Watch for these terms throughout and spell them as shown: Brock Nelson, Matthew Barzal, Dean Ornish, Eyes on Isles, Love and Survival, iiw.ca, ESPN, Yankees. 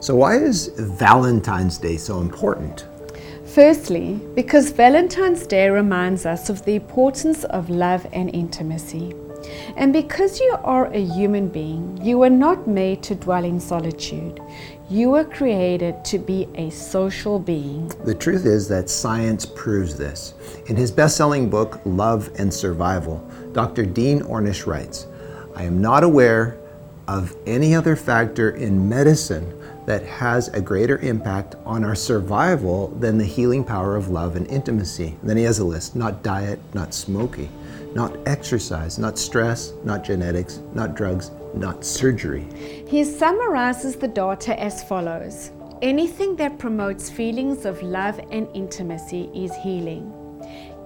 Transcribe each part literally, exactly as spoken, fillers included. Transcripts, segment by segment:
So why is Valentine's Day so important? Firstly, because Valentine's Day reminds us of the importance of love and intimacy. And because you are a human being, you were not made to dwell in solitude. You were created to be a social being. The truth is that science proves this. In his best-selling book, Love and Survival, Doctor Dean Ornish writes, "I am not aware of any other factor in medicine that has a greater impact on our survival than the healing power of love and intimacy." And then he has a list: not diet, not smoking, not exercise, not stress, not genetics, not drugs, not surgery. He summarizes the data as follows. Anything that promotes feelings of love and intimacy is healing.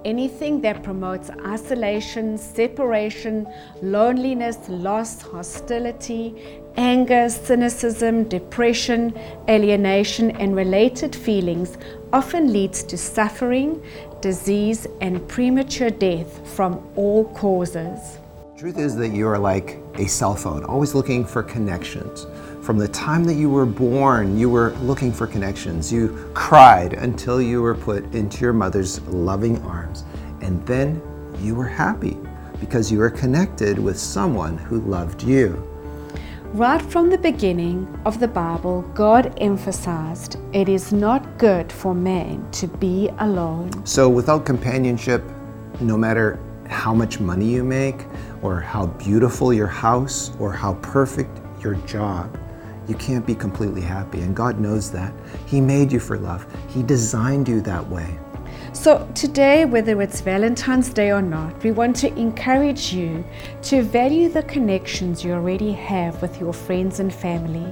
Anything that promotes isolation, separation, loneliness, loss, hostility, anger, cynicism, depression, alienation, and related feelings often leads to suffering, disease, and premature death from all causes. Truth is that you are like a cell phone, always looking for connections. From the time that you were born, you were looking for connections. You cried until you were put into your mother's loving arms. And then you were happy because you were connected with someone who loved you. Right from the beginning of the Bible, God emphasized it is not good for man to be alone. So without companionship, no matter how much money you make, or how beautiful your house, or how perfect your job, you can't be completely happy, and God knows that. He made you for love. He designed you that way. So today, whether it's Valentine's Day or not, we want to encourage you to value the connections you already have with your friends and family,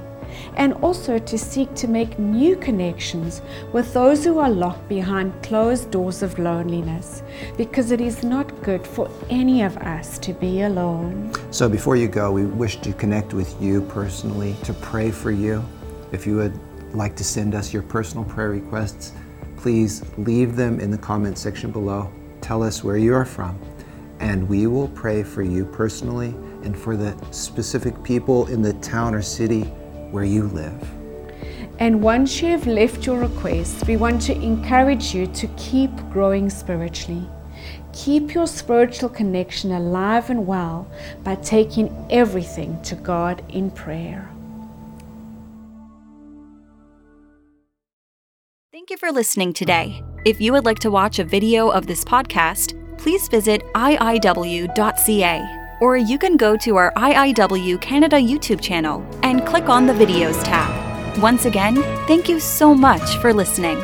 and also to seek to make new connections with those who are locked behind closed doors of loneliness, because it is not good for any of us to be alone. So before you go, we wish to connect with you personally, to pray for you. If you would like to send us your personal prayer requests, please leave them in the comment section below. Tell us where you are from, and we will pray for you personally and for the specific people in the town or city where you live. And once you have left your request, we want to encourage you to keep growing spiritually. Keep your spiritual connection alive and well by taking everything to God in prayer. Thank you for listening today. If you would like to watch a video of this podcast, please visit i i w dot c a. Or you can go to our I I W Canada YouTube channel and click on the Videos tab. Once again, thank you so much for listening.